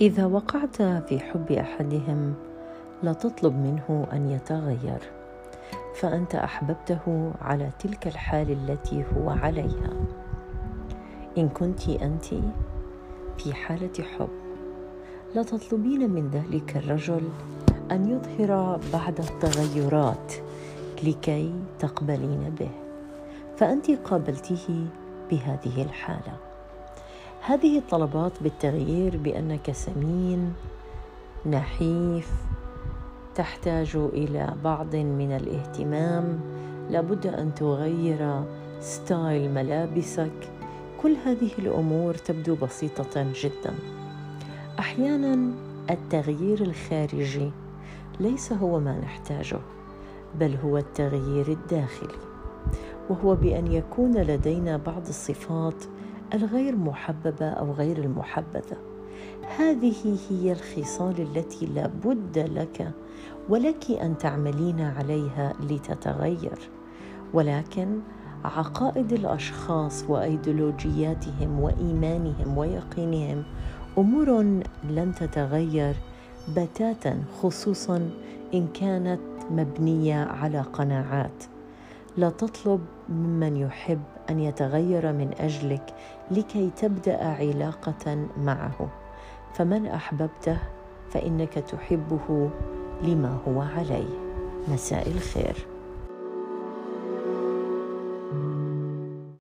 إذا وقعت في حب أحدهم لا تطلب منه أن يتغير، فأنت أحببته على تلك الحال التي هو عليها. إن كنت أنت في حالة حب لا تطلبين من ذلك الرجل أن يظهر بعض التغيرات لكي تقبلين به، فأنت قابلته بهذه الحالة. هذه الطلبات بالتغيير بأنك سمين نحيف تحتاج إلى بعض من الاهتمام، لابد أن تغير ستايل ملابسك، كل هذه الأمور تبدو بسيطة جدا. أحيانا التغيير الخارجي ليس هو ما نحتاجه، بل هو التغيير الداخلي، وهو بأن يكون لدينا بعض الصفات الغير محببة أو غير المحبذة. هذه هي الخصال التي لا بد لك ولك أن تعملين عليها لتتغير، ولكن عقائد الأشخاص وأيديولوجياتهم وإيمانهم ويقينهم أمور لن تتغير بتاتا، خصوصا إن كانت مبنية على قناعات. لا تطلب ممن يحب أن يتغير من أجلك لكي تبدأ علاقة معه، فمن أحببته فإنك تحبه لما هو عليه. مساء الخير.